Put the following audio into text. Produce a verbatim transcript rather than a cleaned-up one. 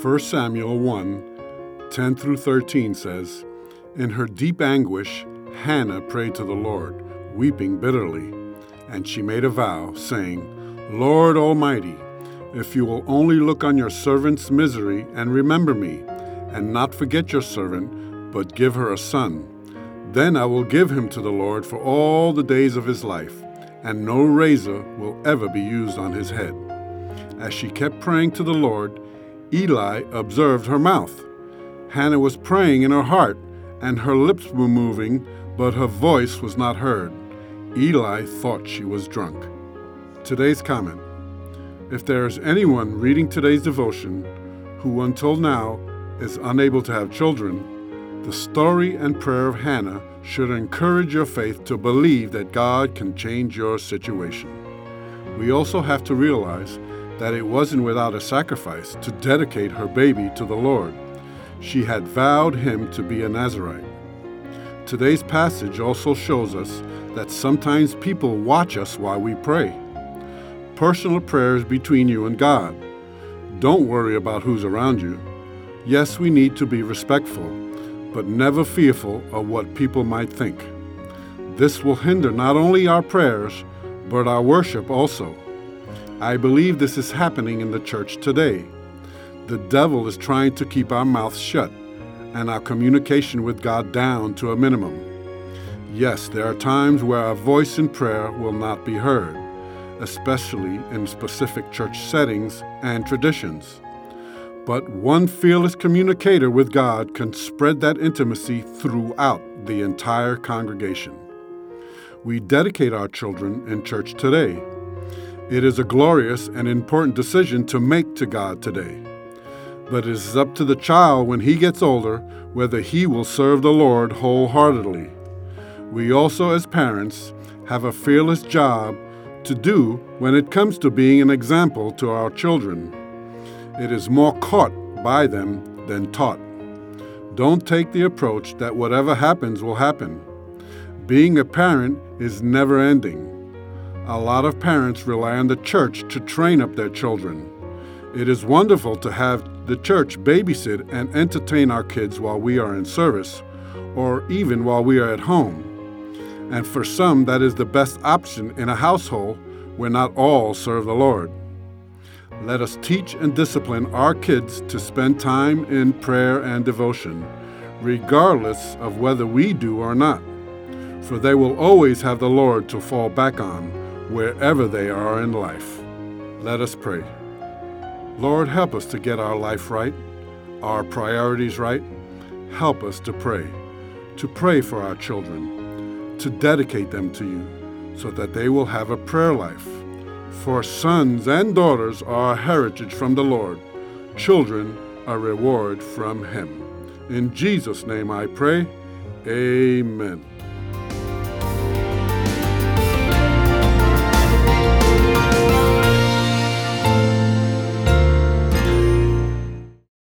First Samuel one, ten through thirteen says, "In her deep anguish, Hannah prayed to the Lord, weeping bitterly. And she made a vow, saying, 'Lord Almighty, if you will only look on your servant's misery and remember me, and not forget your servant, but give her a son, then I will give him to the Lord for all the days of his life, and no razor will ever be used on his head.' As she kept praying to the Lord, Eli observed her mouth. Hannah was praying in her heart, and her lips were moving, but her voice was not heard. Eli thought she was drunk." Today's comment. If there is anyone reading today's devotion who until now is unable to have children, the story and prayer of Hannah should encourage your faith to believe that God can change your situation. We also have to realize that it wasn't without a sacrifice to dedicate her baby to the Lord. She had vowed him to be a Nazirite. Today's passage also shows us that sometimes people watch us while we pray. Personal prayer is between you and God. Don't worry about who's around you. Yes, we need to be respectful, but never fearful of what people might think. This will hinder not only our prayers, but our worship also. I believe this is happening in the church today. The devil is trying to keep our mouths shut and our communication with God down to a minimum. Yes, there are times where our voice in prayer will not be heard, especially in specific church settings and traditions. But one fearless communicator with God can spread that intimacy throughout the entire congregation. We dedicate our children in church today. It is a glorious and important decision to make to God today. But it is up to the child when he gets older whether he will serve the Lord wholeheartedly. We also, as parents, have a fearless job to do when it comes to being an example to our children. It is more caught by them than taught. Don't take the approach that whatever happens will happen. Being a parent is never-ending. A lot of parents rely on the church to train up their children. It is wonderful to have the church babysit and entertain our kids while we are in service, or even while we are at home. And for some, that is the best option in a household where not all serve the Lord. Let us teach and discipline our kids to spend time in prayer and devotion, regardless of whether we do or not, for they will always have the Lord to fall back on wherever they are in life. Let us pray. Lord, help us to get our life right, our priorities right. Help us to pray, to pray for our children, to dedicate them to you so that they will have a prayer life. For sons and daughters are a heritage from the Lord, children a reward from Him. In Jesus' name I pray, amen.